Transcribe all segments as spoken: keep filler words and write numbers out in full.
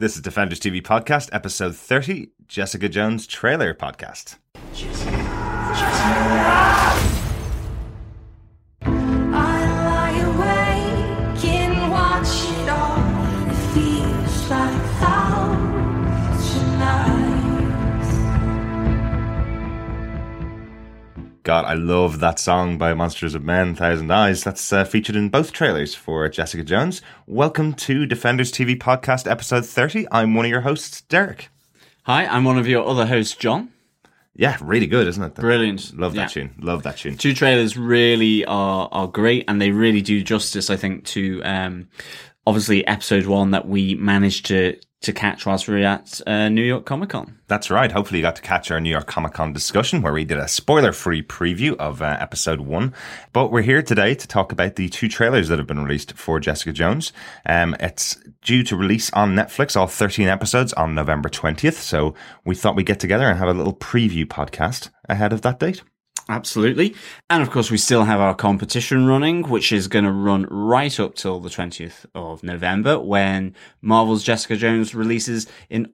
This is Defenders T V Podcast, episode thirty, Jessica Jones Trailer Podcast. Jessica. Jessica. God, I love that song by Monsters of Men, Thousand Eyes. That's uh, featured in both trailers for Jessica Jones. Welcome to Defenders T V Podcast, episode thirty. I'm one of your hosts, Derek. Hi, I'm one of your other hosts, John. Yeah, really good, isn't it? Brilliant. Love that yeah. tune. Love that tune. Two trailers really are are great, and they really do justice, I think, to um, obviously episode one that we managed to to catch whilst we were at uh, New York Comic Con. That's right. Hopefully you got to catch our New York Comic Con discussion where we did a spoiler-free preview of uh, episode one. But we're here today to talk about the two trailers that have been released for Jessica Jones. Um, it's due to release on Netflix, all thirteen episodes, on November twentieth. So we thought we'd get together and have a little preview podcast ahead of that date. Absolutely. And of course, we still have our competition running, which is going to run right up till the twentieth of November, when Marvel's Jessica Jones releases in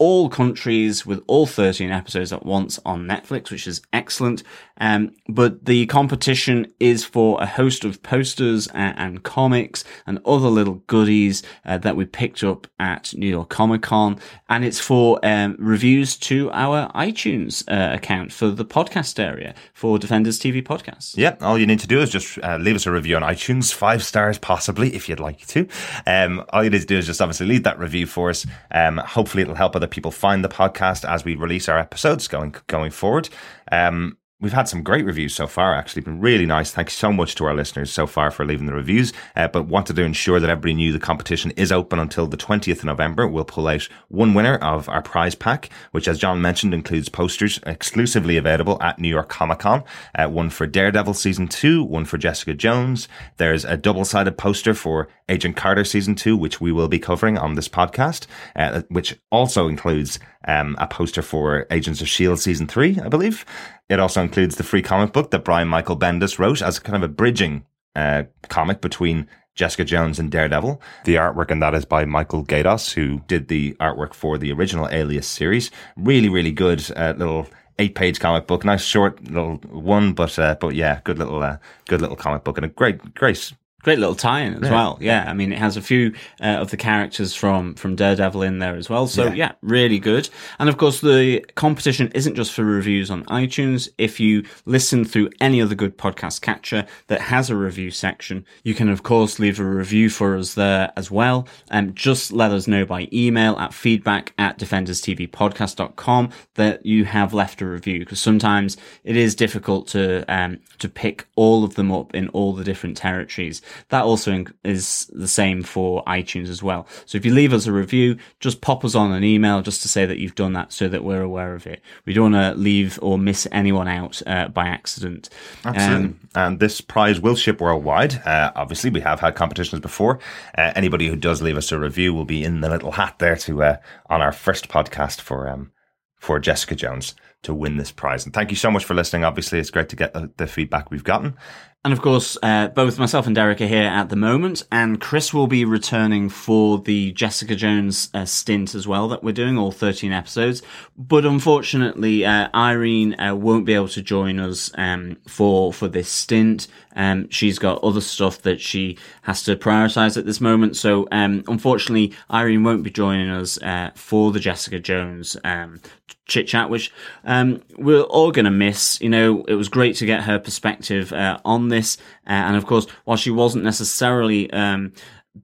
all countries with all thirteen episodes at once on Netflix, which is excellent. Um, but the competition is for a host of posters and, and comics and other little goodies uh, that we picked up at New York Comic Con. And it's for um, reviews to our iTunes uh, account for the podcast area for Defenders T V Podcast. Yeah, all you need to do is just uh, leave us a review on iTunes, five stars possibly, if you'd like to. Um, all you need to do is just obviously leave that review for us. Um, hopefully it'll help other people find the podcast as we release our episodes going going forward. Um, we've had some great reviews so far, actually. Been really nice. Thanks so much to our listeners so far for leaving the reviews. Uh, but wanted to ensure that everybody knew the competition is open until the twentieth of November. We'll pull out one winner of our prize pack, which, as John mentioned, includes posters exclusively available at New York Comic Con. Uh, one for Daredevil Season two, one for Jessica Jones. There's a double-sided poster for Agent Carter Season two, which we will be covering on this podcast, uh, which also includes um, a poster for Agents of S H I E L D Season three, I believe. It also includes the free comic book that Brian Michael Bendis wrote as kind of a bridging uh, comic between Jessica Jones and Daredevil. The artwork in that is by Michael Gaydos, who did the artwork for the original Alias series. Really, really good uh, little eight-page comic book. Nice short little one, but uh, but yeah, good little uh, good little comic book and a great, great... Great little tie-in as yeah. well, yeah. I mean, it has a few uh, of the characters from, from Daredevil in there as well. So, yeah. yeah, really good. And, of course, the competition isn't just for reviews on iTunes. If you listen through any other good podcast catcher that has a review section, you can, of course, leave a review for us there as well. Um, just let us know by email at feedback at defenders t v podcast dot com that you have left a review, because sometimes it is difficult to um, to pick all of them up in all the different territories. That also is the same for iTunes as well. So if you leave us a review, just pop us on an email just to say that you've done that so that we're aware of it. We don't want to leave or miss anyone out uh, by accident. Absolutely. Um, and this prize will ship worldwide. Uh, obviously, we have had competitions before. Uh, anybody who does leave us a review will be in the little hat there to uh, on our first podcast for um, for Jessica Jones to win this prize. And thank you so much for listening. Obviously, it's great to get the, the feedback we've gotten. And of course, uh, both myself and Derek are here at the moment, and Chris will be returning for the Jessica Jones uh, stint as well that we're doing, all thirteen episodes. But unfortunately, uh, Irene uh, won't be able to join us um, for for this stint. Um, she's got other stuff that she has to prioritise at this moment. So um, unfortunately, Irene won't be joining us uh, for the Jessica Jones um, chit-chat, which um, we're all going to miss. You know, it was great to get her perspective uh, on this uh, and of course, while she wasn't necessarily um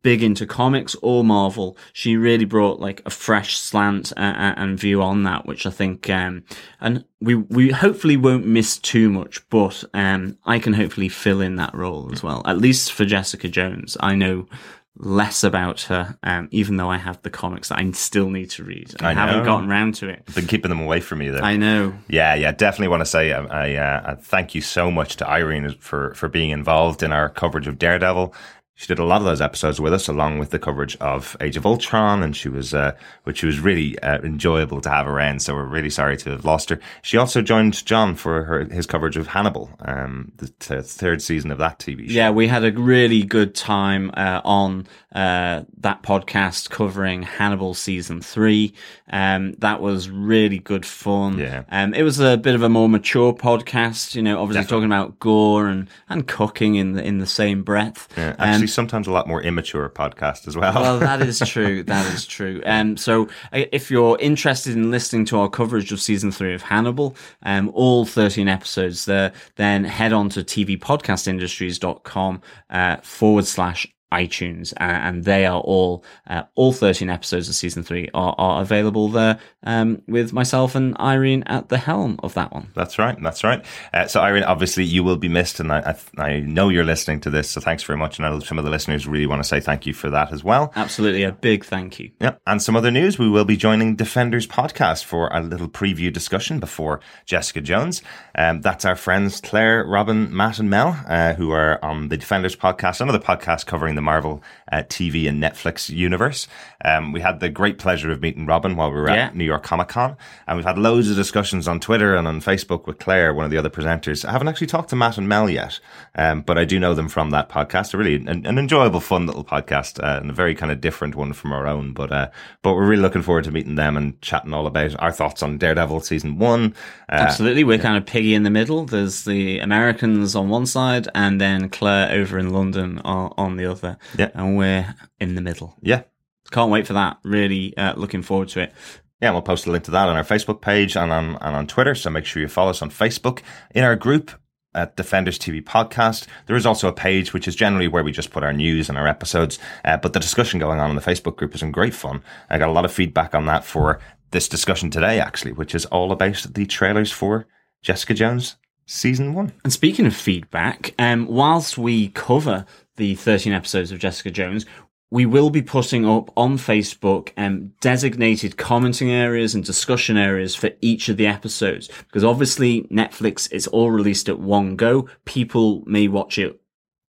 big into comics or Marvel, she really brought like a fresh slant uh, and view on that, which I think um and we we hopefully won't miss too much, but um I can hopefully fill in that role as well, at least for Jessica Jones. I know less about her, um, even though I have the comics that I still need to read. I, I haven't gotten round to it. I've been keeping them away from you, though. I know. Yeah, yeah. Definitely want to say I, I uh, thank you so much to Irene for, for being involved in our coverage of Daredevil. She did a lot of those episodes with us, along with the coverage of Age of Ultron, and she was, uh, which was really uh, enjoyable to have around. So we're really sorry to have lost her. She also joined John for her, his coverage of Hannibal, um, the t- third season of that T V show. Yeah, we had a really good time uh, on uh, that podcast covering Hannibal season three. Um, that was really good fun. Yeah, um, it was a bit of a more mature podcast. You know, obviously Definitely. Talking about gore and, and cooking in the, in the same breath. Yeah, actually, um, sometimes a lot more immature podcast as well. Well, that is true. That is true. Um, so if you're interested in listening to our coverage of season three of Hannibal, um, all thirteen episodes there, then head on to tvpodcastindustries dot com uh, forward slash iTunes, uh, and they are all uh, all thirteen episodes of season three are, are available there, um, with myself and Irene at the helm of that one. That's right, that's right. Uh, so Irene, obviously you will be missed, and I, I I know you're listening to this, so thanks very much. And I know some of the listeners really want to say thank you for that as well. Absolutely, a big thank you. Yep. And some other news: we will be joining Defenders Podcast for a little preview discussion before Jessica Jones. Um, that's our friends Claire, Robin, Matt, and Mel, uh, who are on the Defenders Podcast, another podcast covering the Marvel uh, T V and Netflix universe. Um, we had the great pleasure of meeting Robin while we were yeah. at New York Comic Con, and we've had loads of discussions on Twitter and on Facebook with Claire, one of the other presenters. I haven't actually talked to Matt and Mel yet, um, but I do know them from that podcast. A really an, an enjoyable, fun little podcast, uh, and a very kind of different one from our own, but uh, but we're really looking forward to meeting them and chatting all about our thoughts on Daredevil season one. Uh, Absolutely. We're yeah. kind of piggy in the middle. There's the Americans on one side, and then Claire over in London on, on the other. Yeah, and we're in the middle. Yeah, can't wait for that. Really uh, looking forward to it. Yeah, we'll post a link to that on our Facebook page and on and on Twitter. So make sure you follow us on Facebook in our group at Defenders T V Podcast. There is also a page which is generally where we just put our news and our episodes. Uh, but the discussion going on in the Facebook group is in great fun. I got a lot of feedback on that for this discussion today, actually, which is all about the trailers for Jessica Jones season one. And speaking of feedback, um, whilst we cover the thirteen episodes of Jessica Jones, we will be putting up on Facebook um, designated commenting areas and discussion areas for each of the episodes, because obviously Netflix, it's all released at one go. People may watch it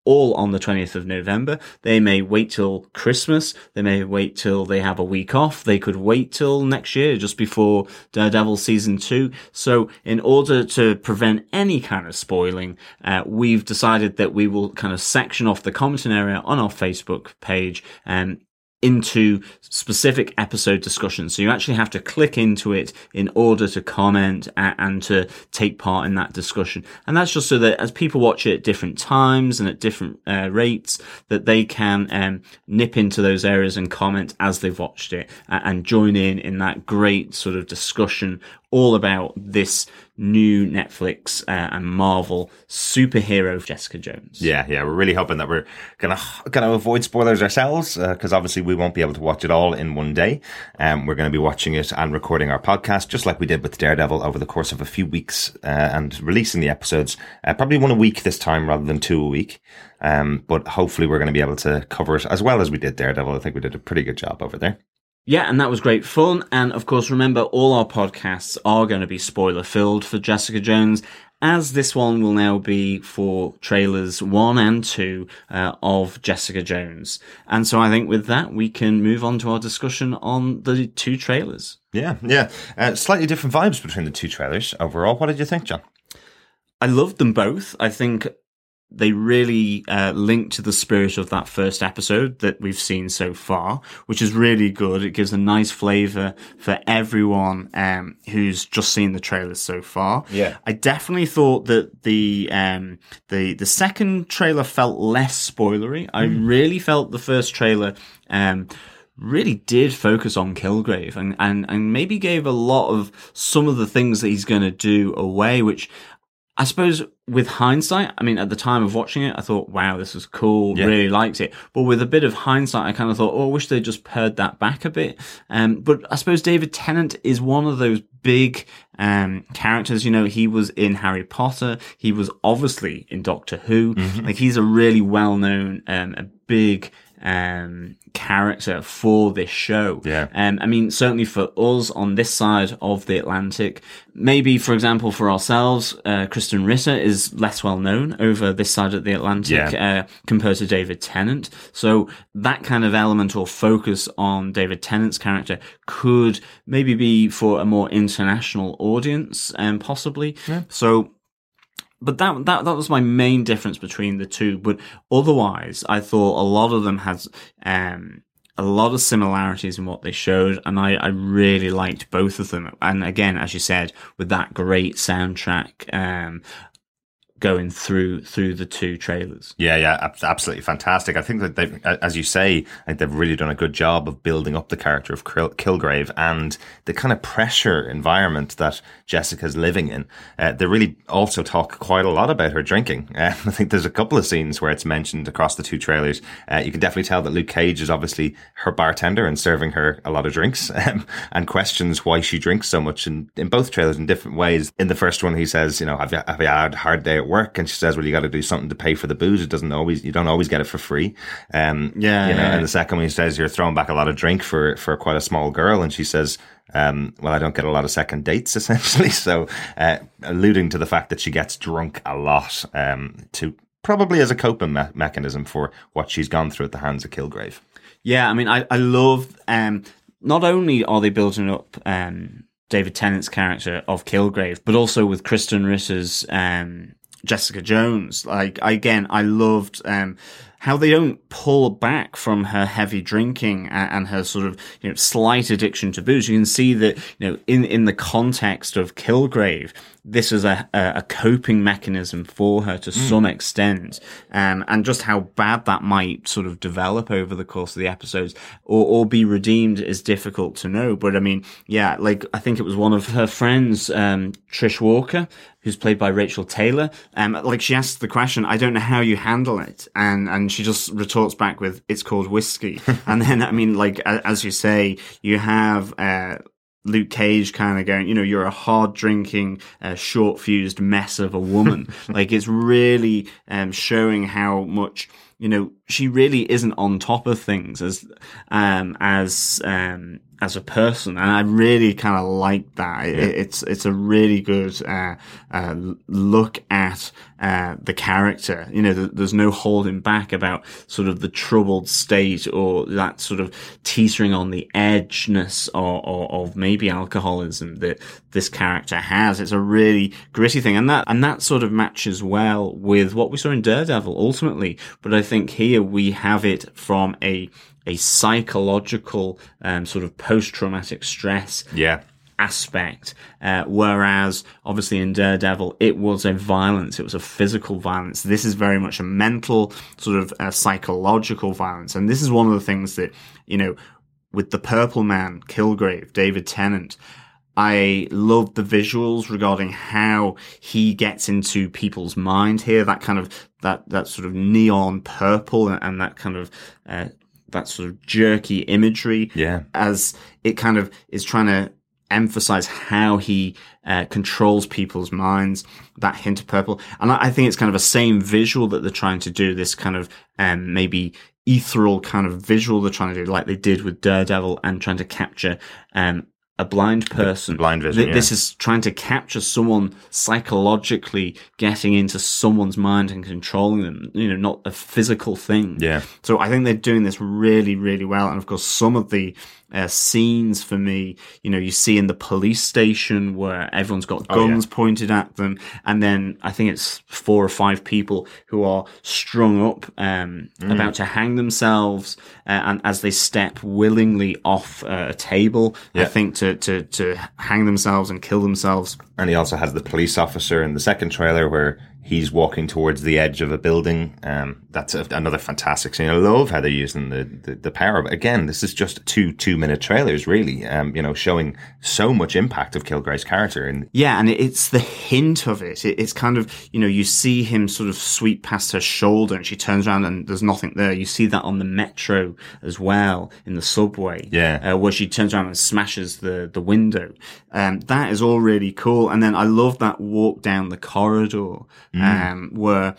all on the twentieth of November. They may wait till Christmas. They may wait till they have a week off. They could wait till next year, just before Daredevil season two. So in order to prevent any kind of spoiling, uh, we've decided that we will kind of section off the commenting area on our Facebook page and into specific episode discussions. So you actually have to click into it in order to comment and, and to take part in that discussion. And that's just so that as people watch it at different times and at different uh, rates, that they can um, nip into those areas and comment as they've watched it and, and join in in that great sort of discussion all about this new Netflix uh, and Marvel superhero Jessica Jones. Yeah, yeah, we're really hoping that we're gonna gonna avoid spoilers ourselves, because uh, obviously we won't be able to watch it all in one day. Um, we're going to be watching it and recording our podcast just like we did with Daredevil over the course of a few weeks, uh, and releasing the episodes uh, probably one a week this time rather than two a week. Um, but hopefully we're going to be able to cover it as well as we did Daredevil. I think we did a pretty good job over there. Yeah, and that was great fun. And of course, remember, all our podcasts are going to be spoiler-filled for Jessica Jones, as this one will now be for trailers one and two uh, of Jessica Jones. And so I think with that, we can move on to our discussion on the two trailers. Yeah, yeah. Uh, slightly different vibes between the two trailers overall. What did you think, John? I loved them both. I think they really uh, link to the spirit of that first episode that we've seen so far, which is really good. It gives a nice flavour for everyone um, who's just seen the trailers so far. Yeah, I definitely thought that the um, the the second trailer felt less spoilery. Mm. I really felt the first trailer Um, really did focus on Kilgrave and, and and maybe gave a lot of some of the things that he's going to do away, which I suppose with hindsight, I mean, at the time of watching it, I thought, wow, this was cool, yeah. really liked it. But with a bit of hindsight, I kind of thought, oh, I wish they'd just pared that back a bit. Um, but I suppose David Tennant is one of those big um, characters. You know, he was in Harry Potter. He was obviously in Doctor Who. Mm-hmm. Like, he's a really well-known, um, a big um, character for this show. Yeah. Um, I mean, certainly for us on this side of the Atlantic, maybe, for example, for ourselves, uh, Kristen Ritter is less well known over this side of the Atlantic yeah. uh, compared to David Tennant. So that kind of element or focus on David Tennant's character could maybe be for a more international audience, um, possibly. Yeah. So... But that, that that was my main difference between the two. But otherwise, I thought a lot of them had um, a lot of similarities in what they showed, and I, I really liked both of them. And again, as you said, with that great soundtrack um, going through through the two trailers. Yeah, yeah, absolutely fantastic. I think that they've, as you say, they've really done a good job of building up the character of Kilgrave and the kind of pressure environment that Jessica's living in. Uh, they really also talk quite a lot about her drinking. Uh, I think there's a couple of scenes where it's mentioned across the two trailers. Uh, you can definitely tell that Luke Cage is obviously her bartender and serving her a lot of drinks um, and questions why she drinks so much in, in both trailers in different ways. In the first one, he says, you know, have you, have you had a hard day at work? And she says, well, you got to do something to pay for the booze. It doesn't always, you don't always get it for free. Um, yeah. You know, yeah. And the second one, he says, you're throwing back a lot of drink for, for quite a small girl. And she says, Um, well, I don't get a lot of second dates, essentially. So, uh, alluding to the fact that she gets drunk a lot, um, to probably as a coping me- mechanism for what she's gone through at the hands of Kilgrave. Yeah, I mean, I, I love, um, not only are they building up, um, David Tennant's character of Kilgrave, but also with Kristen Ritter's, um, Jessica Jones. Like, again, I loved, um, how they don't pull back from her heavy drinking and her sort of, you know, slight addiction to booze. You can see that, you know, in, in the context of Kilgrave, this is a, a coping mechanism for her to mm. some extent. Um, and just how bad that might sort of develop over the course of the episodes or, or be redeemed is difficult to know. But I mean, yeah, like I think it was one of her friends, um, Trish Walker, who's played by Rachel Taylor. Um, like she asked the question, I don't know how you handle it. And, and, she just retorts back with, it's called whiskey. And then, I mean, like, as you say, you have uh, Luke Cage kind of going, you know, you're a hard-drinking, uh, short-fused mess of a woman. Like, it's really um, showing how much, you know, she really isn't on top of things as um, as um, as a person. And I really kind of like that. It, yeah. It's it's a really good uh, uh, look at uh, the character. You know, th- there's no holding back about sort of the troubled state or that sort of teetering on the edgeness or, or, of maybe alcoholism that this character has. It's a really gritty thing. And that, and that sort of matches well with what we saw in Daredevil ultimately. But I think here we have it from a a psychological um, sort of post-traumatic stress yeah. aspect, uh, whereas obviously in Daredevil it was a violence, it was a physical violence. This is very much a mental sort of uh, psychological violence, and this is one of the things that, you know, with the Purple Man, Kilgrave, David Tennant, I love the visuals regarding how he gets into people's mind here. That kind of that that sort of neon purple and, and that kind of uh, that sort of jerky imagery. Yeah, as it kind of is trying to emphasize how he uh, controls people's minds. That hint of purple, and I, I think it's kind of a same visual that they're trying to do. This kind of um, maybe ethereal kind of visual they're trying to do, like they did with Daredevil and trying to capture. Um, A blind person. Blind vision, yeah. This is trying to capture someone psychologically getting into someone's mind and controlling them, you know, not a physical thing. Yeah. So I think they're doing this really, really well. And of course, some of the uh, scenes for me, you know, you see in the police station where everyone's got guns oh, yeah. pointed at them. And then I think it's four or five people who are strung up, um, mm. about to hang themselves. Uh, and as they step willingly off uh, a table, yeah. I think to To, to to hang themselves and kill themselves. And he also has the police officer in the second trailer where he's walking towards the edge of a building. Um, that's a, another fantastic scene. I love how they're using the, the, the power. But again, this is just two two-minute trailers, really, um, you know, showing so much impact of Kilgrave's character. And yeah, and it's the hint of it. it. It's kind of, you know, you see him sort of sweep past her shoulder and she turns around and there's nothing there. You see that on the metro as well, in the subway, yeah, uh, where she turns around and smashes the, the window. Um, that is all really cool. And then I love that walk down the corridor. Mm. Um, where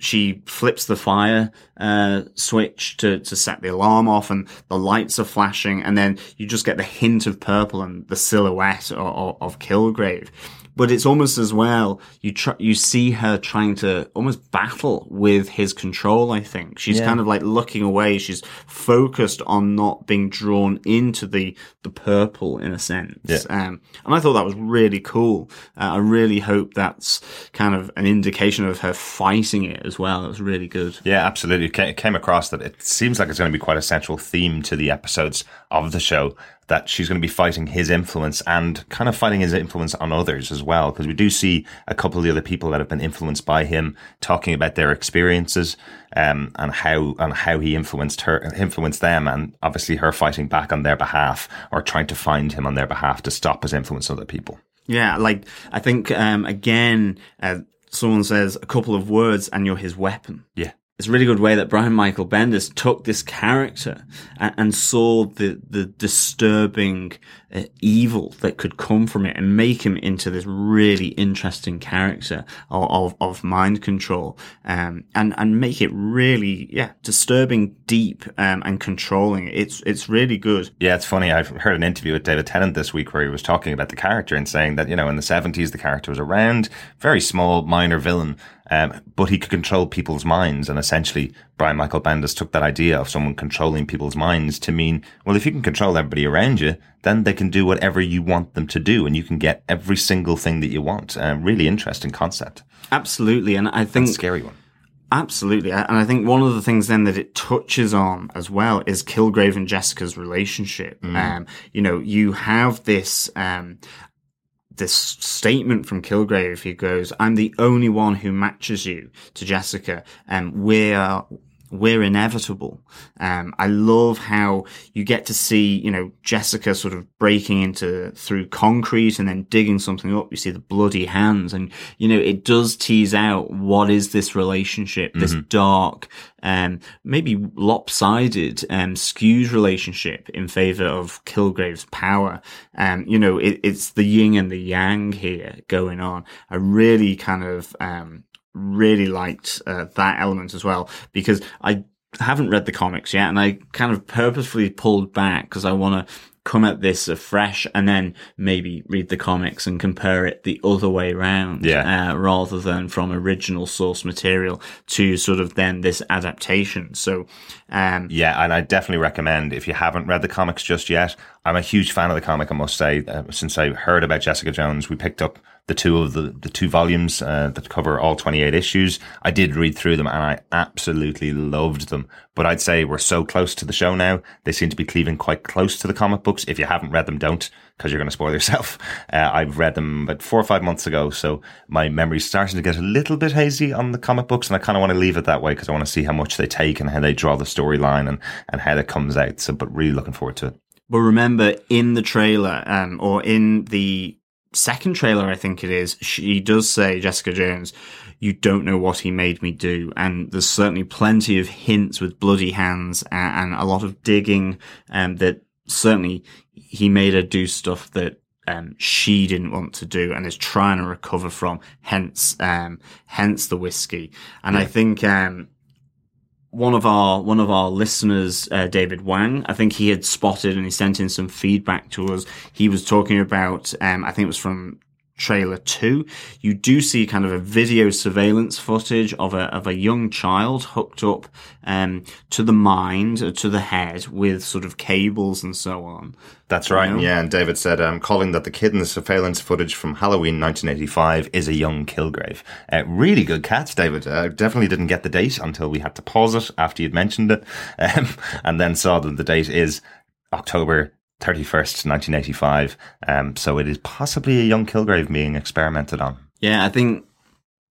she flips the fire uh, switch to, to set the alarm off, and the lights are flashing, and then you just get the hint of purple and the silhouette or, or, of Kilgrave. But it's almost as well, you tr- you see her trying to almost battle with his control, I think. She's yeah. kind of like looking away. She's focused on not being drawn into the, the purple, in a sense. Yeah. Um, and I thought that was really cool. Uh, I really hope that's kind of an indication of her fighting it as well. It was really good. Yeah, absolutely. It came across that it seems like it's going to be quite a central theme to the episodes of the show, that she's going to be fighting his influence and kind of fighting his influence on others as well, because we do see a couple of the other people that have been influenced by him talking about their experiences um, and how and how he influenced her, influenced them, and obviously her fighting back on their behalf or trying to find him on their behalf to stop his influence on other people. Yeah, like I think um, again, uh, someone says a couple of words and you're his weapon. Yeah. It's a really good way that Brian Michael Bendis took this character and, and saw the, the disturbing uh, evil that could come from it and make him into this really interesting character of, of, of mind control, um, and, and make it really, yeah, disturbing, deep, um, and controlling. It's, it's really good. Yeah, it's funny. I've heard an interview with David Tennant this week where he was talking about the character and saying that, you know, in the seventies, the character was around, very small, minor villain. Um, but he could control people's minds, and essentially Brian Michael Bendis took that idea of someone controlling people's minds to mean, well, if you can control everybody around you, then they can do whatever you want them to do, and you can get every single thing that you want. Um, really interesting concept. Absolutely, and I think... And scary one. Absolutely, and I think one of the things then that it touches on as well is Kilgrave and Jessica's relationship. Mm. Um, you know, you have this... Um, this statement from Kilgrave, he goes, "I'm the only one who matches you," to Jessica, and um, we're we're inevitable. Um, I love how you get to see, you know, Jessica sort of breaking into through concrete and then digging something up. You see the bloody hands, and you know it does tease out what is this relationship, mm-hmm. this dark, um, maybe lopsided, um, skewed relationship in favor of Kilgrave's power. Um, you know, it, it's the yin and the yang here going on. I really kind of, um, really liked uh, that element as well, because I haven't read the comics yet, and I kind of purposefully pulled back because I want to come at this afresh and then maybe read the comics and compare it the other way around, yeah. uh, rather than from original source material to sort of then this adaptation. So, um, yeah, and I definitely recommend, if you haven't read the comics just yet, I'm a huge fan of the comic, I must say. Uh, since I heard about Jessica Jones, we picked up the two of the, the two volumes uh, that cover all twenty-eight issues. I did read through them and I absolutely loved them. But I'd say we're so close to the show now. They seem to be cleaving quite close to the comic books. If you haven't read them, don't, because you're going to spoil yourself. Uh, I've read them about four or five months ago, so my memory's starting to get a little bit hazy on the comic books, and I kind of want to leave it that way because I want to see how much they take and how they draw the storyline and, and how that comes out. So, but really looking forward to it. But remember, in the trailer, um, or in the... second trailer, I think it is, she does say, Jessica Jones, "You don't know what he made me do," and there's certainly plenty of hints with bloody hands and, and a lot of digging, and um, that certainly he made her do stuff that um, she didn't want to do and is trying to recover from, hence um, hence the whiskey. And yeah. I think um, One of our, one of our listeners, uh, David Wang, I think he had spotted and he sent in some feedback to us. He was talking about, um, I think it was from trailer two. You do see kind of a video surveillance footage of a, of a young child hooked up, um, to the mind, to the head with sort of cables and so on. That's right. You know? Yeah. And David said, I'm um, calling that the kid in the surveillance footage from Halloween nineteen eighty-five is a young Kilgrave. Uh, really good catch, David. I uh, definitely didn't get the date until we had to pause it after you'd mentioned it. Um, and then saw that the date is October thirty-first, nineteen eighty-five. Um, so it is possibly a young Kilgrave being experimented on. Yeah, I think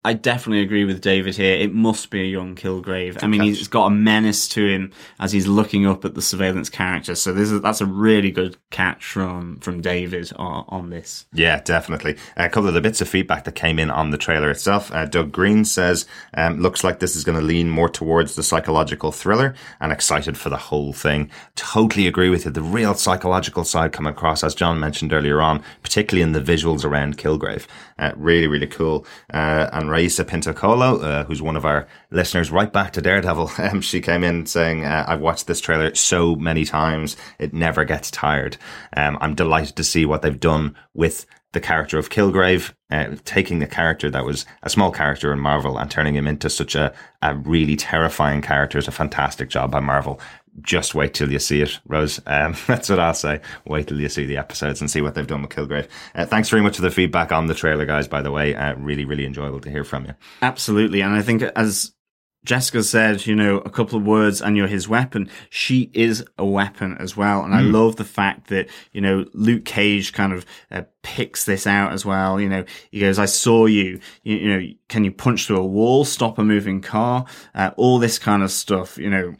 I definitely agree with David here. It must be a young Kilgrave. I mean, he's got a menace to him as he's looking up at the surveillance character. So this is, that's a really good catch from, from David on, on this. Yeah, definitely. A couple of the bits of feedback that came in on the trailer itself. Uh, Doug Green says, um, looks like this is going to lean more towards the psychological thriller, and excited for the whole thing. Totally agree with you. The real psychological side come across, as John mentioned earlier on, particularly in the visuals around Kilgrave. Uh, really, really cool. Uh, and Raissa Pintocolo, uh, who's one of our listeners, right back to Daredevil. Um, she came in saying, uh, I've watched this trailer so many times, it never gets tired. Um, I'm delighted to see what they've done with the character of Kilgrave, uh, taking the character that was a small character in Marvel and turning him into such a, a really terrifying character. It's a fantastic job by Marvel. Just wait till you see it, Rose. Um, that's what I'll say. Wait till you see the episodes and see what they've done with Kilgrave. Uh, thanks very much for the feedback on the trailer, guys, by the way. Uh, really, really enjoyable to hear from you. Absolutely. And I think, as Jessica said, you know, a couple of words and you're his weapon. She is a weapon as well. And mm. I love the fact that, you know, Luke Cage kind of uh, picks this out as well. You know, he goes, I saw you. you, you know, can you punch through a wall, stop a moving car? Uh, all this kind of stuff, you know.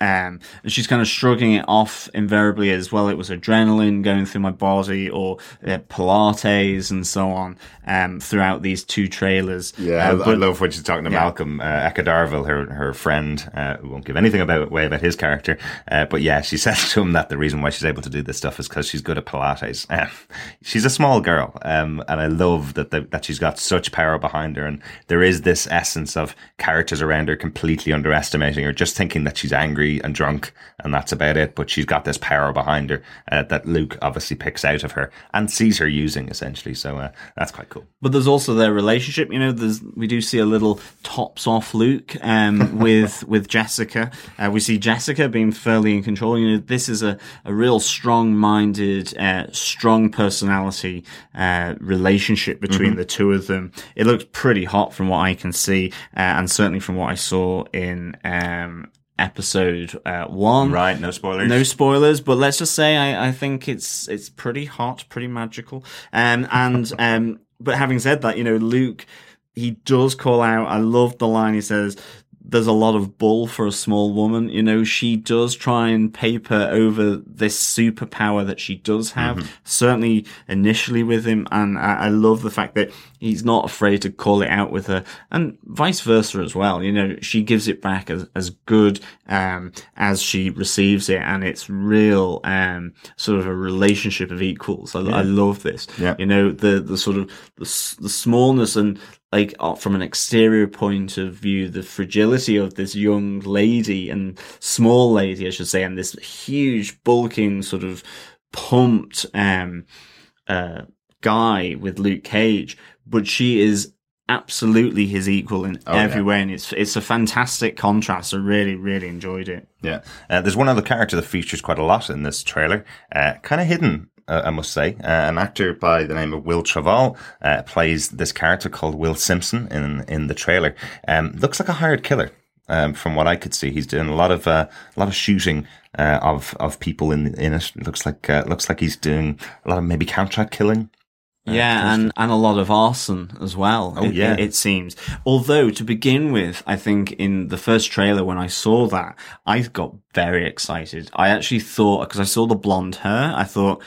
Um, and she's kind of shrugging it off invariably as, well, it was adrenaline going through my body, or uh, Pilates and so on, um, throughout these two trailers. Yeah, uh, I, but, I love when she's talking to yeah. Malcolm uh, Ekadarville, her her friend, uh, who won't give anything about, away about his character. Uh, but yeah, she says to him that the reason why she's able to do this stuff is because she's good at Pilates. Um, she's a small girl, um, and I love that the, that she's got such power behind her. And there is this essence of characters around her completely underestimating her, just thinking that she's angry and drunk and that's about it, but she's got this power behind her uh, that Luke obviously picks out of her and sees her using, essentially. So uh, that's quite cool. But there's also their relationship, you know, there's we do see a little tops off Luke um, with with Jessica. Uh, we see Jessica being fairly in control. You know, this is a, a real strong-minded, uh, strong personality uh, relationship between mm-hmm. the two of them. It looks pretty hot from what I can see, uh, and certainly from what I saw in um episode uh, one. Right, no spoilers. No spoilers, but let's just say I, I think it's it's pretty hot, pretty magical. Um, and um, but having said that, you know, Luke, he does call out, I love the line he says, there's a lot of bull for a small woman. You know, she does try and paper over this superpower that she does have, mm-hmm. certainly initially with him. And I, I love the fact that he's not afraid to call it out with her, and vice versa as well. You know, she gives it back as, as good, um, as she receives it. And it's real, um, sort of a relationship of equals. I, yeah. I love this, yeah. you know, the, the sort of the, the smallness and, like, from an exterior point of view, the fragility of this young lady and small lady, I should say, and this huge, bulking, sort of pumped um, uh, guy with Luke Cage, but she is absolutely his equal in oh, every yeah. way, and it's it's a fantastic contrast. I really, really enjoyed it. Yeah, uh, there's one other character that features quite a lot in this trailer, uh, kind of hidden, I must say. Uh, an actor by the name of Will Travolta uh, plays this character called Will Simpson in in the trailer. Um, looks like a hired killer, um, from what I could see. He's doing a lot of uh, a lot of shooting uh, of of people in in it. Looks like uh, looks like he's doing a lot of maybe contract killing. Uh, yeah, and, and a lot of arson as well, oh, it, yeah. it, it seems. Although, to begin with, I think in the first trailer when I saw that, I got very excited. I actually thought, because I saw the blonde hair, I thought,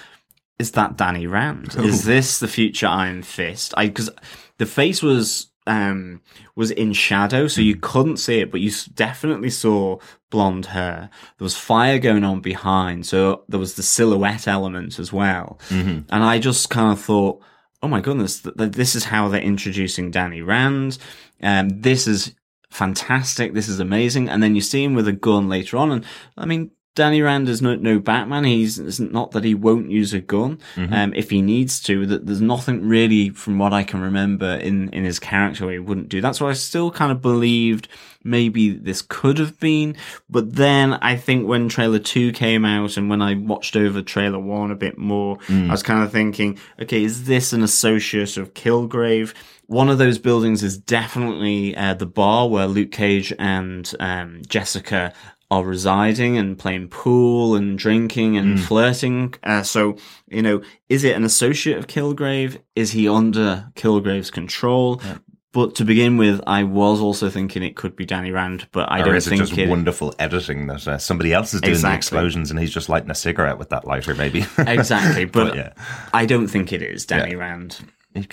is that Danny Rand? Is this the future Iron Fist? I because the face was um was in shadow, so you couldn't see it, but you definitely saw blonde hair. There was fire going on behind, so there was the silhouette element as well. Mm-hmm. And I just kind of thought, oh my goodness, th- th- this is how they're introducing Danny Rand. Um, this is fantastic. This is amazing. And then you see him with a gun later on, and I mean, Danny Rand is no, no Batman. He's it's not that he won't use a gun mm-hmm. um, if he needs to. That there's nothing really, from what I can remember, in, in his character where he wouldn't do. That's what I still kind of believed maybe this could have been. But then I think when trailer two came out and when I watched over trailer one a bit more, mm. I was kind of thinking, okay, is this an associate of Kilgrave? One of those buildings is definitely uh, the bar where Luke Cage and um, Jessica are residing and playing pool and drinking and mm. flirting. Uh, so, you know, is it an associate of Kilgrave? Is he under Kilgrave's control? Yeah. But to begin with, I was also thinking it could be Danny Rand, but I or don't is it think just it... wonderful editing that uh, somebody else is doing exactly. the explosions and he's just lighting a cigarette with that lighter, maybe. Exactly, but, but yeah. I don't think it is Danny yeah. Rand.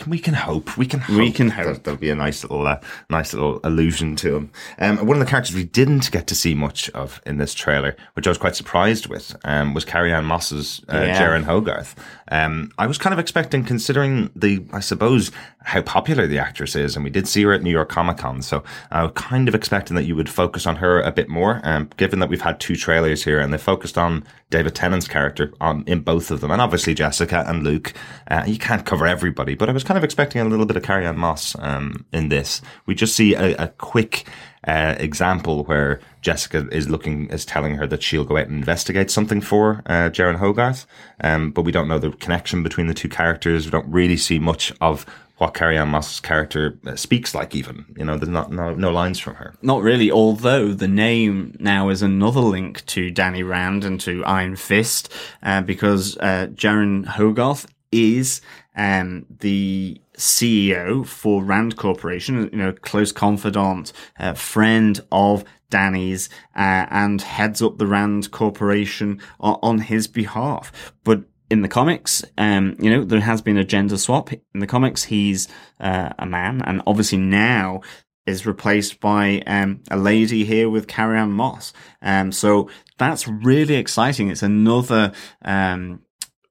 We can hope. We can hope. We can hope that there'll be a nice little uh, nice little allusion to him. Um, one of the characters we didn't get to see much of in this trailer, which I was quite surprised with, um, was Carrie-Anne Moss's uh, yeah. Jeryn Hogarth. Um, I was kind of expecting, considering the, I suppose, how popular the actress is, and we did see her at New York Comic Con, so I was kind of expecting that you would focus on her a bit more, um, given that we've had two trailers here, and they focused on David Tennant's character on in both of them, and obviously Jessica and Luke. Uh, you can't cover everybody, but I was kind of expecting a little bit of Carrie-Anne Moss um, in this. We just see a, a quick uh, example where Jessica is looking, is telling her that she'll go out and investigate something for uh, Jeryn Hogarth, um, but we don't know the connection between the two characters. We don't really see much of what Carrie-Anne Moss's character speaks like, even. You know, there's not no, no lines from her. Not really, although the name now is another link to Danny Rand and to Iron Fist, uh, because uh, Jeryn Hogarth is um, the C E O for Rand Corporation, you know, close confidant, uh, friend of Danny's, uh, and heads up the Rand Corporation on, on his behalf. But in the comics, um, you know, there has been a gender swap. In the comics, he's uh, a man, and obviously now is replaced by um, a lady here with Carrie-Anne Moss. Um, so that's really exciting. It's another um,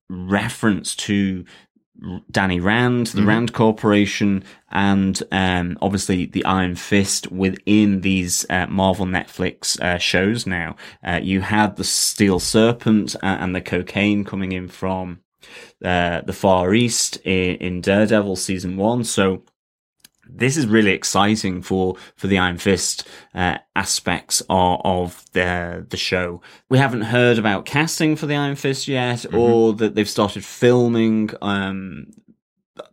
reference to Danny Rand, the mm-hmm. Rand Corporation, and um, obviously the Iron Fist within these uh, Marvel Netflix uh, shows now. Uh, you had the Steel Serpent and the cocaine coming in from uh, the Far East in, in Daredevil Season one, so this is really exciting for, for the Iron Fist uh, aspects of, of the the show. We haven't heard about casting for the Iron Fist yet, mm-hmm. or that they've started filming um,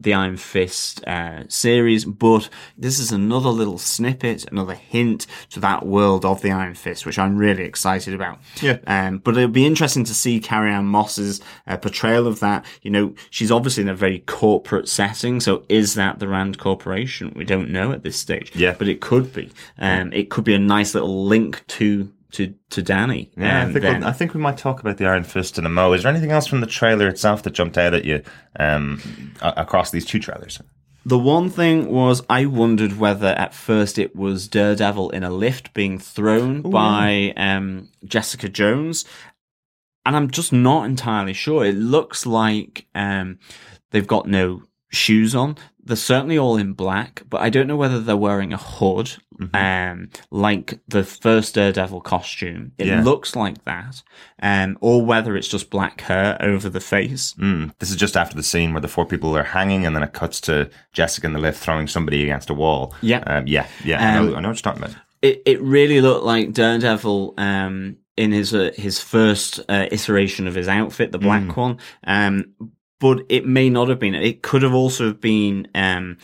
the Iron Fist uh, series, but this is another little snippet, another hint to that world of the Iron Fist, which I'm really excited about. Yeah. Um, but it'll be interesting to see Carrie-Anne Moss's uh, portrayal of that. You know, she's obviously in a very corporate setting, so is that the Rand Corporation? We don't know at this stage. Yeah. But it could be. Um, it could be a nice little link to to to Danny. Yeah, um, I, think we'll, I think we might talk about the Iron Fist in a mo. Is there anything else from the trailer itself that jumped out at you um, across these two trailers? The one thing was I wondered whether at first it was Daredevil in a lift being thrown Ooh. by um, Jessica Jones, and I'm just not entirely sure. It looks like um, they've got no shoes on. They're certainly all in black, but I don't know whether they're wearing a hood, mm-hmm. um, like the first Daredevil costume. It yeah. looks like that, um, or whether it's just black hair over the face. Mm. This is just after the scene where the four people are hanging, and then it cuts to Jessica in the lift throwing somebody against a wall. Yeah, um, yeah, yeah. Um, I know, I know what you're talking about. It it really looked like Daredevil um, in his uh, his first uh, iteration of his outfit, the black mm. one. Um, But it may not have been. It could have also been um,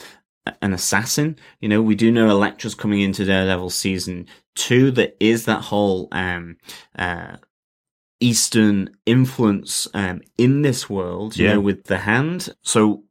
an assassin. You know, we do know Elektra's coming into Daredevil Season two. There is that whole um, uh, Eastern influence um, in this world, you yeah. know, with the hand. So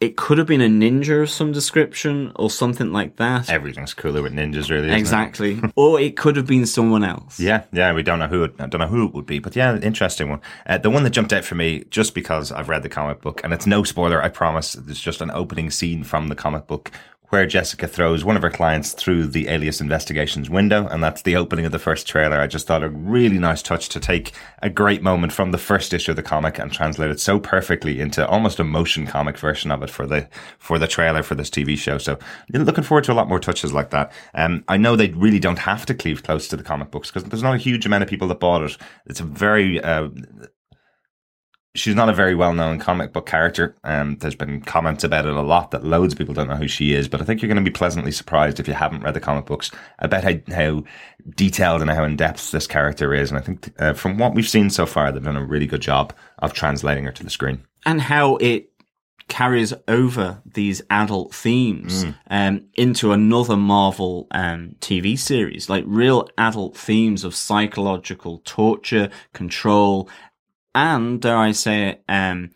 it could have been a ninja of some description or something like that. Everything's cooler with ninjas, really, isn't exactly. it? Or it could have been someone else. Yeah, yeah, we don't know who it, I don't know who it would be, but yeah, interesting one. Uh, the one that jumped out for me, just because I've read the comic book, and it's no spoiler, I promise, it's just an opening scene from the comic book where Jessica throws one of her clients through the Alias Investigations window, and that's the opening of the first trailer. I just thought a really nice touch to take a great moment from the first issue of the comic and translate it so perfectly into almost a motion comic version of it for the for the trailer for this T V show. So looking forward to a lot more touches like that. Um, I know they really don't have to cleave close to the comic books because there's not a huge amount of people that bought it. It's a very... Uh, She's not a very well-known comic book character. Um, there's been comments about it a lot that loads of people don't know who she is, but I think you're going to be pleasantly surprised if you haven't read the comic books about how, how detailed and how in-depth this character is. And I think uh, from what we've seen so far, they've done a really good job of translating her to the screen. And how it carries over these adult themes mm. um, into another Marvel um, T V series, like real adult themes of psychological torture, control, and, dare I say it, um,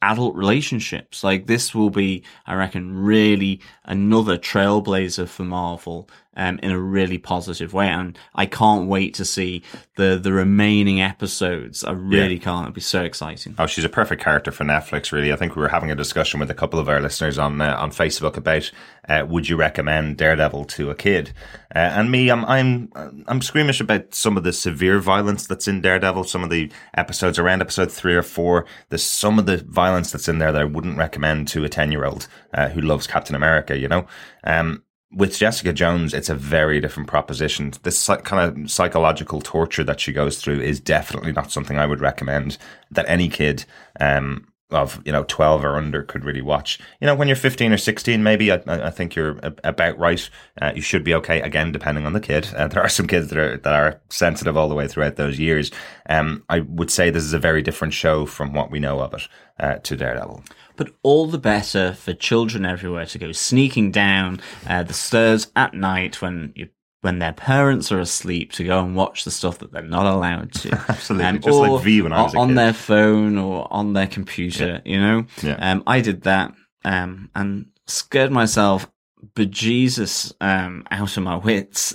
adult relationships. Like, this will be, I reckon, really another trailblazer for Marvel um, in a really positive way. And I can't wait to see the, the remaining episodes. I really yeah. can't. It'll be so exciting. Oh, she's a perfect character for Netflix, really. I think we were having a discussion with a couple of our listeners on uh, on Facebook about uh, would you recommend Daredevil to a kid? Uh, and me, I'm, I'm, I'm squeamish about some of the severe violence that's in Daredevil, some of the episodes around episode three or four. There's some of the violence that's in there that I wouldn't recommend to a ten-year-old uh, who loves Captain America, you know? Um, with Jessica Jones, it's a very different proposition. This kind of psychological torture that she goes through is definitely not something I would recommend that any kid um, of, you know, twelve or under could really watch. You know, when you're fifteen or sixteen, maybe, I, I think you're about right. Uh, you should be okay, again, depending on the kid. Uh, there are some kids that are that are sensitive all the way throughout those years. Um, I would say this is a very different show from what we know of it uh, to Daredevil. But all the better for children everywhere to go sneaking down uh, the stairs at night when you when their parents are asleep to go and watch the stuff that they're not allowed to. Absolutely, um, just like V when I was a kid. On their phone or on their computer, yeah. you know? Yeah. Um, I did that um, and scared myself bejesus um, out of my wits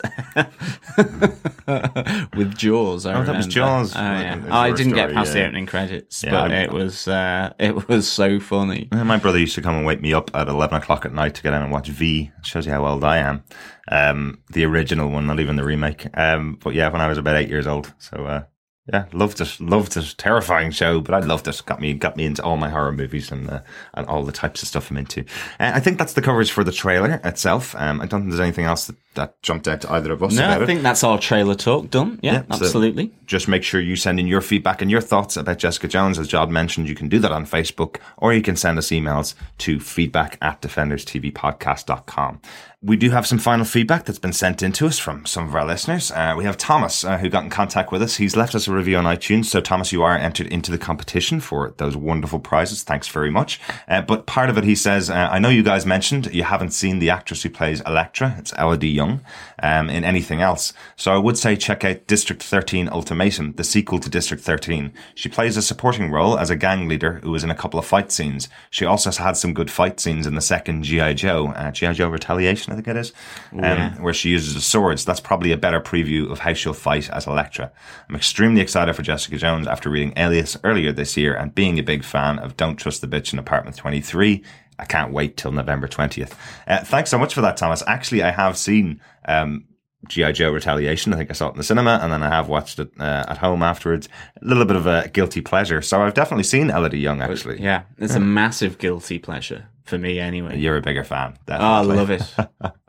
with Jaws. I oh, remember. That was Jaws. Uh, yeah. oh, I didn't story, get past yeah. the opening credits, yeah, but I, it was uh, it was so funny. My brother used to come and wake me up at eleven o'clock at night to get in and watch V. It shows you how old I am. Um, the original one, not even the remake. Um, but yeah, when I was about eight years old. So uh, yeah, loved it. Loved it. Terrifying show, but I loved it. Got me, got me into all my horror movies and uh, and all the types of stuff I'm into. Uh, I think that's the coverage for the trailer itself. Um, I don't think there's anything else that, that jumped out to either of us. No, about I think it. That's our trailer talk done. Yeah, yeah absolutely. So just make sure you send in your feedback and your thoughts about Jessica Jones. As Jod mentioned, you can do that on Facebook, or you can send us emails to feedback at defenders t v podcast dot com. We do have some final feedback that's been sent in to us from some of our listeners. Uh, we have Thomas, uh, who got in contact with us. He's left us a review on iTunes. So, Thomas, you are entered into the competition for those wonderful prizes. Thanks very much. Uh, but part of it, he says, uh, I know you guys mentioned you haven't seen the actress who plays Elektra. It's Élodie Yung um, in anything else. So I would say check out District thirteen Ultimatum, the sequel to District thirteen. She plays a supporting role as a gang leader who is in a couple of fight scenes. She also has had some good fight scenes in the second G I Joe, uh, G I Joe Retaliation, I think it is, um, yeah. where she uses the swords. That's probably a better preview of how she'll fight as Elektra. I'm extremely excited for Jessica Jones after reading Alias earlier this year and being a big fan of Don't Trust the Bitch in Apartment twenty-three. I can't wait till November twentieth. Uh, thanks so much for that, Thomas. Actually, I have seen um, G I Joe Retaliation. I think I saw it in the cinema, and then I have watched it uh, at home afterwards. A little bit of a guilty pleasure. So I've definitely seen Élodie Yung, actually. Yeah, it's yeah. a massive guilty pleasure. For me, anyway. You're a bigger fan. Definitely. Oh, I love it.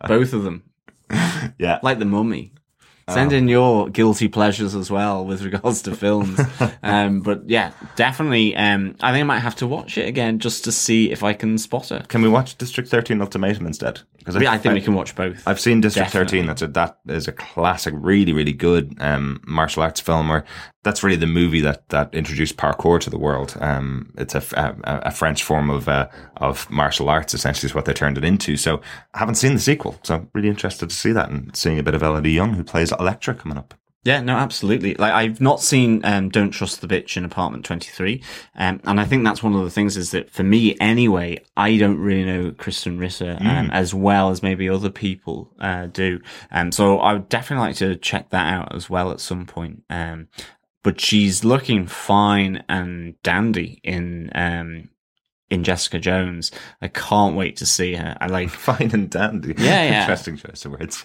Both of them. Yeah. Like The Mummy. Send um, in your guilty pleasures as well with regards to films. um, but yeah, definitely. Um, I think I might have to watch it again just to see if I can spot it. Can we watch District thirteen Ultimatum instead? Because yeah, I think I, we can watch both. I've seen District definitely. thirteen. That's a, that is a classic, really, really good um, martial arts film where that's really the movie that, that introduced parkour to the world. Um, it's a, a, a French form of uh, of martial arts, essentially, is what they turned it into. So I haven't seen the sequel, so I'm really interested to see that and seeing a bit of Élodie Yung, who plays Elektra, coming up. Yeah, no, absolutely. Like, I've not seen um, Don't Trust the Bitch in Apartment twenty-three. Um, and I think that's one of the things is that, for me anyway, I don't really know Kristen Ritter um, mm. as well as maybe other people uh, do. Um, so I would definitely like to check that out as well at some point. Um, but she's looking fine and dandy in um, in Jessica Jones. I can't wait to see her. I like fine and dandy. Yeah, yeah. Interesting choice of words.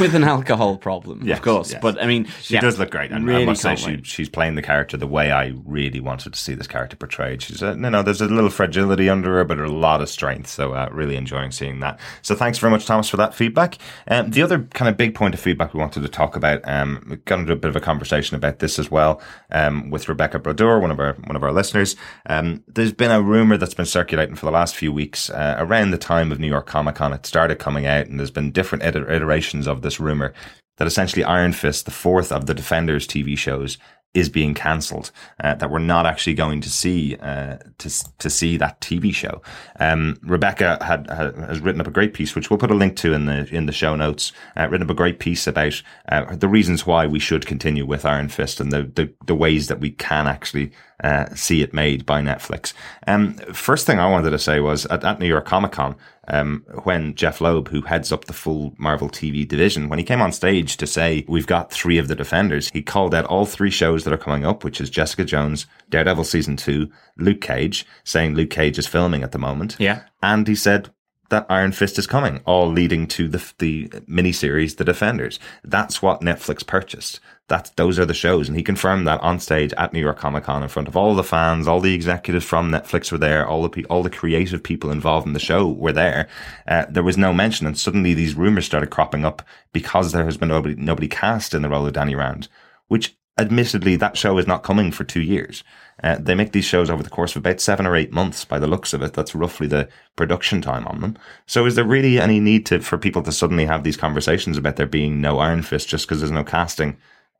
With an alcohol problem, yes, of course. Yes. But I mean, she yeah, does look great. And really I must say, she, she's playing the character the way I really wanted to see this character portrayed. She's uh, no, no. There's a little fragility under her, but a lot of strength. So uh, really enjoying seeing that. So thanks very much, Thomas, for that feedback. Um, the other kind of big point of feedback we wanted to talk about. Um, we got into a bit of a conversation about this as well. Um, with Rebecca Brodeur, one of our one of our listeners. Um, there's been a rumor that's been circulating for the last few weeks uh, around the time of New York Comic Con. It started coming out, and there's been different iterations of this rumor that essentially Iron Fist, the fourth of the Defenders T V shows, is being cancelled. Uh, that we're not actually going to see uh, to to see that T V show. Um, Rebecca had, had has written up a great piece, which we'll put a link to in the in the show notes. Uh, written up a great piece about uh, the reasons why we should continue with Iron Fist and the the, the ways that we can actually uh, see it made by Netflix. Um, first thing I wanted to say was at, at New York Comic Con, um, when Jeff Loeb, who heads up the full Marvel T V division, when he came on stage to say, we've got three of the Defenders, he called out all three shows that are coming up, which is Jessica Jones, Daredevil Season two, Luke Cage, saying Luke Cage is filming at the moment. Yeah. And he said that Iron Fist is coming, all leading to the the miniseries The Defenders. That's what Netflix purchased. That's, those are the shows. And he confirmed that on stage at New York Comic Con in front of all the fans. All the executives from Netflix were there. All the pe- all the creative people involved in the show were there. Uh, there was no mention. And suddenly these rumors started cropping up because there has been nobody, nobody cast in the role of Danny Rand, which admittedly that show is not coming for two years. Uh, they make these shows over the course of about seven or eight months by the looks of it. That's roughly the production time on them. So is there really any need to for people to suddenly have these conversations about there being no Iron Fist just because there's no casting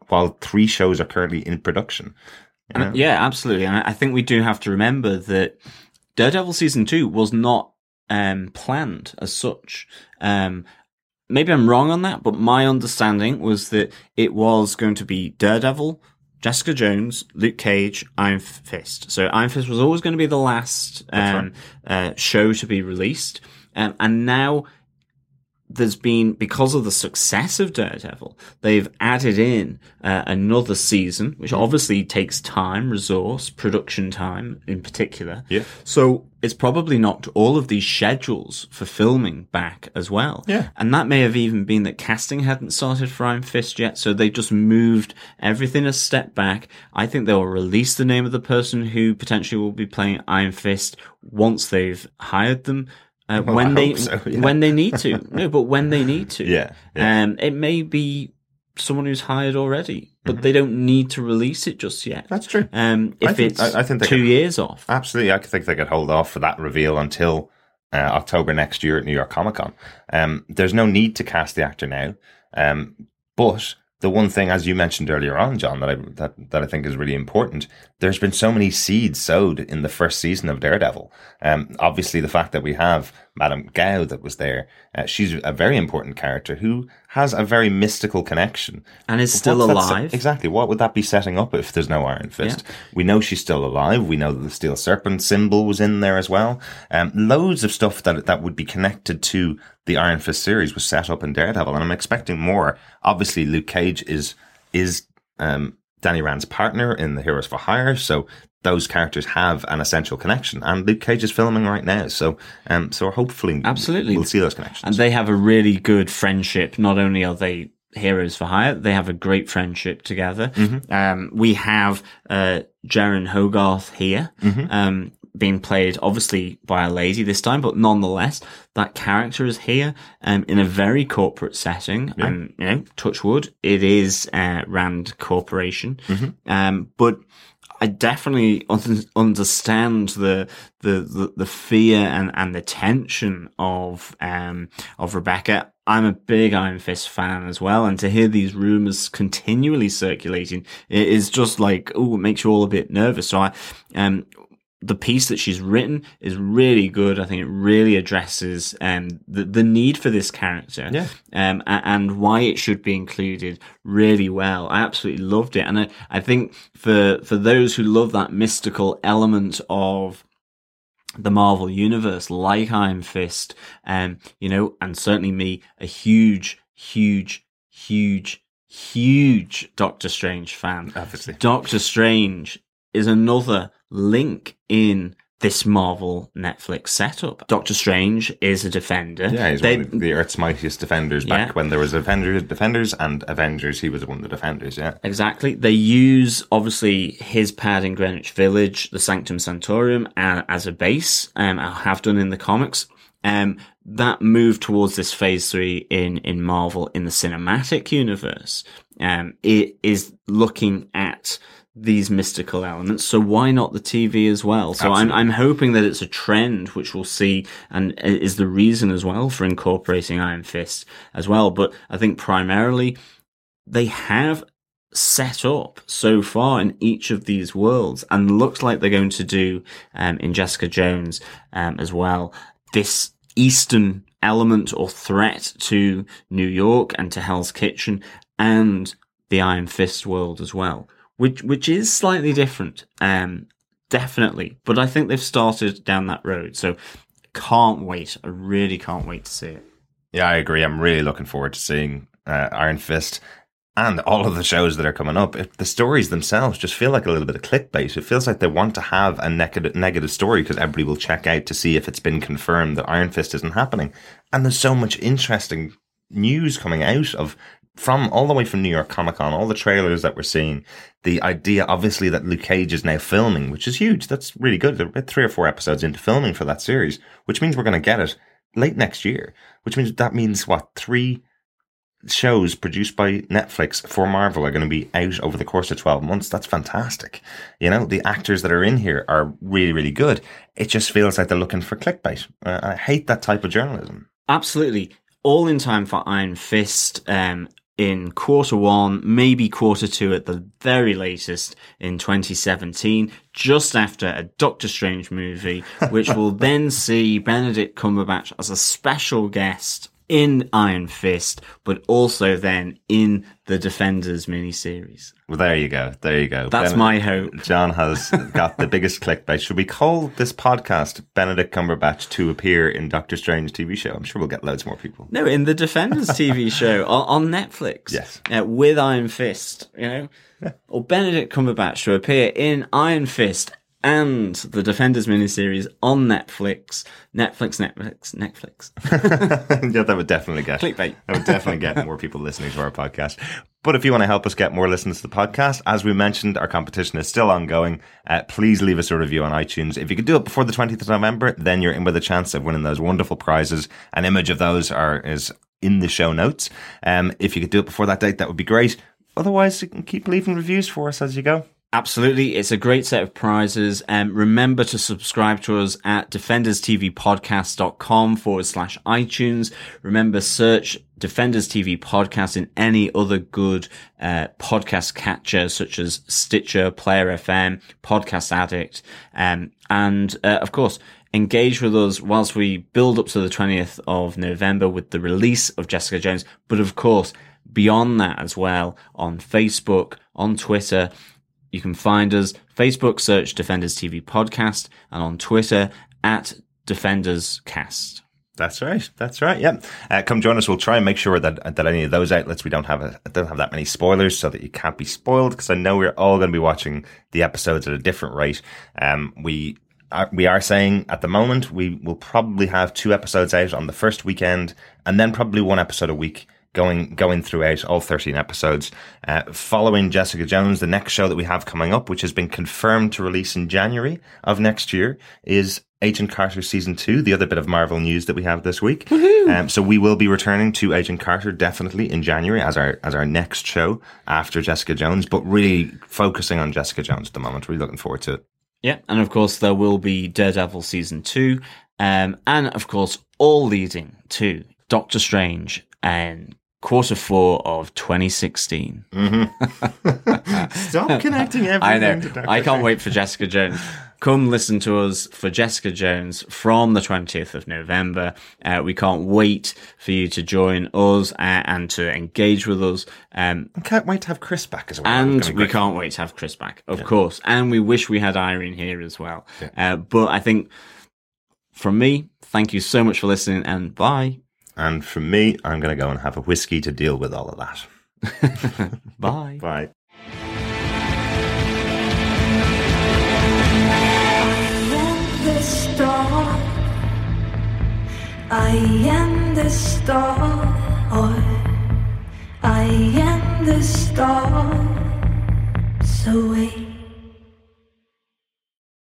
while three shows are currently in production? You know? And, yeah, absolutely. And I think we do have to remember that Daredevil Season two was not um, planned as such. Um, maybe I'm wrong on that, but my understanding was that it was going to be Daredevil, Jessica Jones, Luke Cage, Iron Fist. So Iron Fist was always going to be the last um, right. uh, show to be released. Um, and now there's been, because of the success of Daredevil, they've added in uh, another season, which obviously takes time, resource, production time in particular. Yeah. So it's probably knocked all of these schedules for filming back as well. Yeah. And that may have even been that casting hadn't started for Iron Fist yet, so they just moved everything a step back. I think they'll release the name of the person who potentially will be playing Iron Fist once they've hired them. Uh, well, when they so, yeah. when they need to. No, but when they need to. Yeah, yeah. Um, it may be someone who's hired already, but mm-hmm. they don't need to release it just yet. That's true. Um, if I think, it's I, I think two could, years off. Absolutely. I think they could hold off for that reveal until uh, October next year at New York Comic Con. Um, there's no need to cast the actor now. Um, but the one thing, as you mentioned earlier on, John, that I that, that I think is really important, there's been so many seeds sowed in the first season of Daredevil. Um, obviously, the fact that we have Madame Gao that was there, uh, she's a very important character who has a very mystical connection. And is still What's alive. That, exactly. What would that be setting up if there's no Iron Fist? Yeah. We know she's still alive. We know that the Steel Serpent symbol was in there as well. Um, loads of stuff that that would be connected to the Iron Fist series was set up in Daredevil, and I'm expecting more. Obviously, Luke Cage is is um, Danny Rand's partner in the Heroes for Hire, so those characters have an essential connection, and Luke Cage is filming right now, so um, so hopefully Absolutely. we'll see those connections. And they have a really good friendship. Not only are they Heroes for Hire, they have a great friendship together. Mm-hmm. Um, we have uh, Jeryn Hogarth here, mm-hmm. um, being played obviously by a lady this time, but nonetheless that character is here um, in a very corporate setting, yeah. and you know, touch wood, it is uh, Rand Corporation, mm-hmm. um, but I definitely un- understand the, the the the fear and and the tension of um of Rebecca. I'm a big Iron Fist fan as well, and to hear these rumours continually circulating, it is just like, oh, it makes you all a bit nervous. So I um. The piece that she's written is really good. I think it really addresses um, the, the need for this character, yeah. um, and why it should be included really well. I absolutely loved it. And I, I think for for those who love that mystical element of the Marvel Universe, like Iron Fist, um, you know, and certainly me, a huge, huge, huge, huge Doctor Strange fan. Obviously. Doctor Strange is another link in this Marvel Netflix setup. Doctor Strange is a Defender. Yeah, he's they, one of the Earth's mightiest Defenders back yeah. when there was Avengers, Defenders and Avengers. He was one of the Defenders, yeah. Exactly. They use, obviously, his pad in Greenwich Village, the Sanctum Sanctorum, uh, as a base, um, I have done in the comics. Um, that move towards this phase three in, in Marvel in the cinematic universe um, it is looking at these mystical elements, so why not the T V as well? So Absolutely. I'm I'm hoping that it's a trend which we'll see, and is the reason as well for incorporating Iron Fist as well. But I think primarily they have set up so far in each of these worlds, and looks like they're going to do um, in Jessica Jones um, as well, this Eastern element or threat to New York and to Hell's Kitchen and the Iron Fist world as well. Which which is slightly different, um, definitely. But I think they've started down that road. So can't wait. I really can't wait to see it. Yeah, I agree. I'm really looking forward to seeing uh, Iron Fist and all of the shows that are coming up. It, the stories themselves just feel like a little bit of clickbait. It feels like they want to have a neg- negative story because everybody will check out to see if it's been confirmed that Iron Fist isn't happening. And there's so much interesting news coming out of from all the way from New York Comic Con, all the trailers that we're seeing, the idea obviously that Luke Cage is now filming, which is huge. That's really good. They're about three or four episodes into filming for that series, which means we're going to get it late next year, which means that means what, three shows produced by Netflix for Marvel are going to be out over the course of twelve months. That's fantastic. You know, the actors that are in here are really, really good. It just feels like they're looking for clickbait. Uh, I hate that type of journalism. Absolutely. All in time for Iron Fist um, in quarter one, maybe quarter two at the very latest in twenty seventeen, just after a Doctor Strange movie, which will then see Benedict Cumberbatch as a special guest in Iron Fist, but also then in the Defenders miniseries. Well, there you go. There you go. That's ben- my hope. John has got the biggest clickbait. Should we call this podcast Benedict Cumberbatch to appear in Doctor Strange T V show? I'm sure we'll get loads more people. No, in the Defenders T V show on, on Netflix. Yes. Uh, with Iron Fist, you know. Yeah. Or Benedict Cumberbatch to appear in Iron Fist and the Defenders miniseries on Netflix. Netflix, Netflix, Netflix. Yeah, that would definitely get clickbait. That would definitely get more people listening to our podcast. But if you want to help us get more listeners to the podcast, as we mentioned, our competition is still ongoing. Uh, please leave us a review on iTunes. If you could do it before the twentieth of November, then you're in with a chance of winning those wonderful prizes. An image of those are is in the show notes. Um, if you could do it before that date, that would be great. Otherwise, you can keep leaving reviews for us as you go. Absolutely. It's a great set of prizes. Um, remember to subscribe to us at defenders t v podcast dot com forward slash iTunes. Remember, search Defenders T V Podcast in any other good uh, podcast catcher, such as Stitcher, Player F M, Podcast Addict. Um, and, uh, of course, engage with us whilst we build up to the twentieth of November with the release of Jessica Jones. But, of course, beyond that as well, on Facebook, on Twitter. You can find us, Facebook, search Defenders T V Podcast, and on Twitter, at Defenders Cast. That's right. That's right. Yeah. Uh, come join us. We'll try and make sure that that any of those outlets, we don't have a, don't have that many spoilers so that you can't be spoiled, because I know we're all going to be watching the episodes at a different rate. Um, we... We are saying at the moment we will probably have two episodes out on the first weekend, and then probably one episode a week going going throughout all thirteen episodes. Uh, following Jessica Jones, the next show that we have coming up, which has been confirmed to release in January of next year, is Agent Carter Season two, the other bit of Marvel news that we have this week. Um, so we will be returning to Agent Carter definitely in January as our as our next show after Jessica Jones, but really focusing on Jessica Jones at the moment. We're really looking forward to it. Yeah, and of course there will be Daredevil Season two, um, and of course all leading to Doctor Strange and quarter four of twenty sixteen. Mm-hmm. Stop connecting everything I know. to Doctor I can't Strange. Wait for Jessica Jones. Come listen to us for Jessica Jones from the twentieth of November. Uh, we can't wait for you to join us uh, and to engage with us. Um, I can't wait to have Chris back as well. And we can't wait to have Chris back, of yeah. course. And we wish we had Irene here as well. Yeah. Uh, but I think from me, thank you so much for listening, and bye. And for me, I'm going to go and have a whiskey to deal with all of that. Bye. Bye. I am the star. I am the star. I am the star. So wait.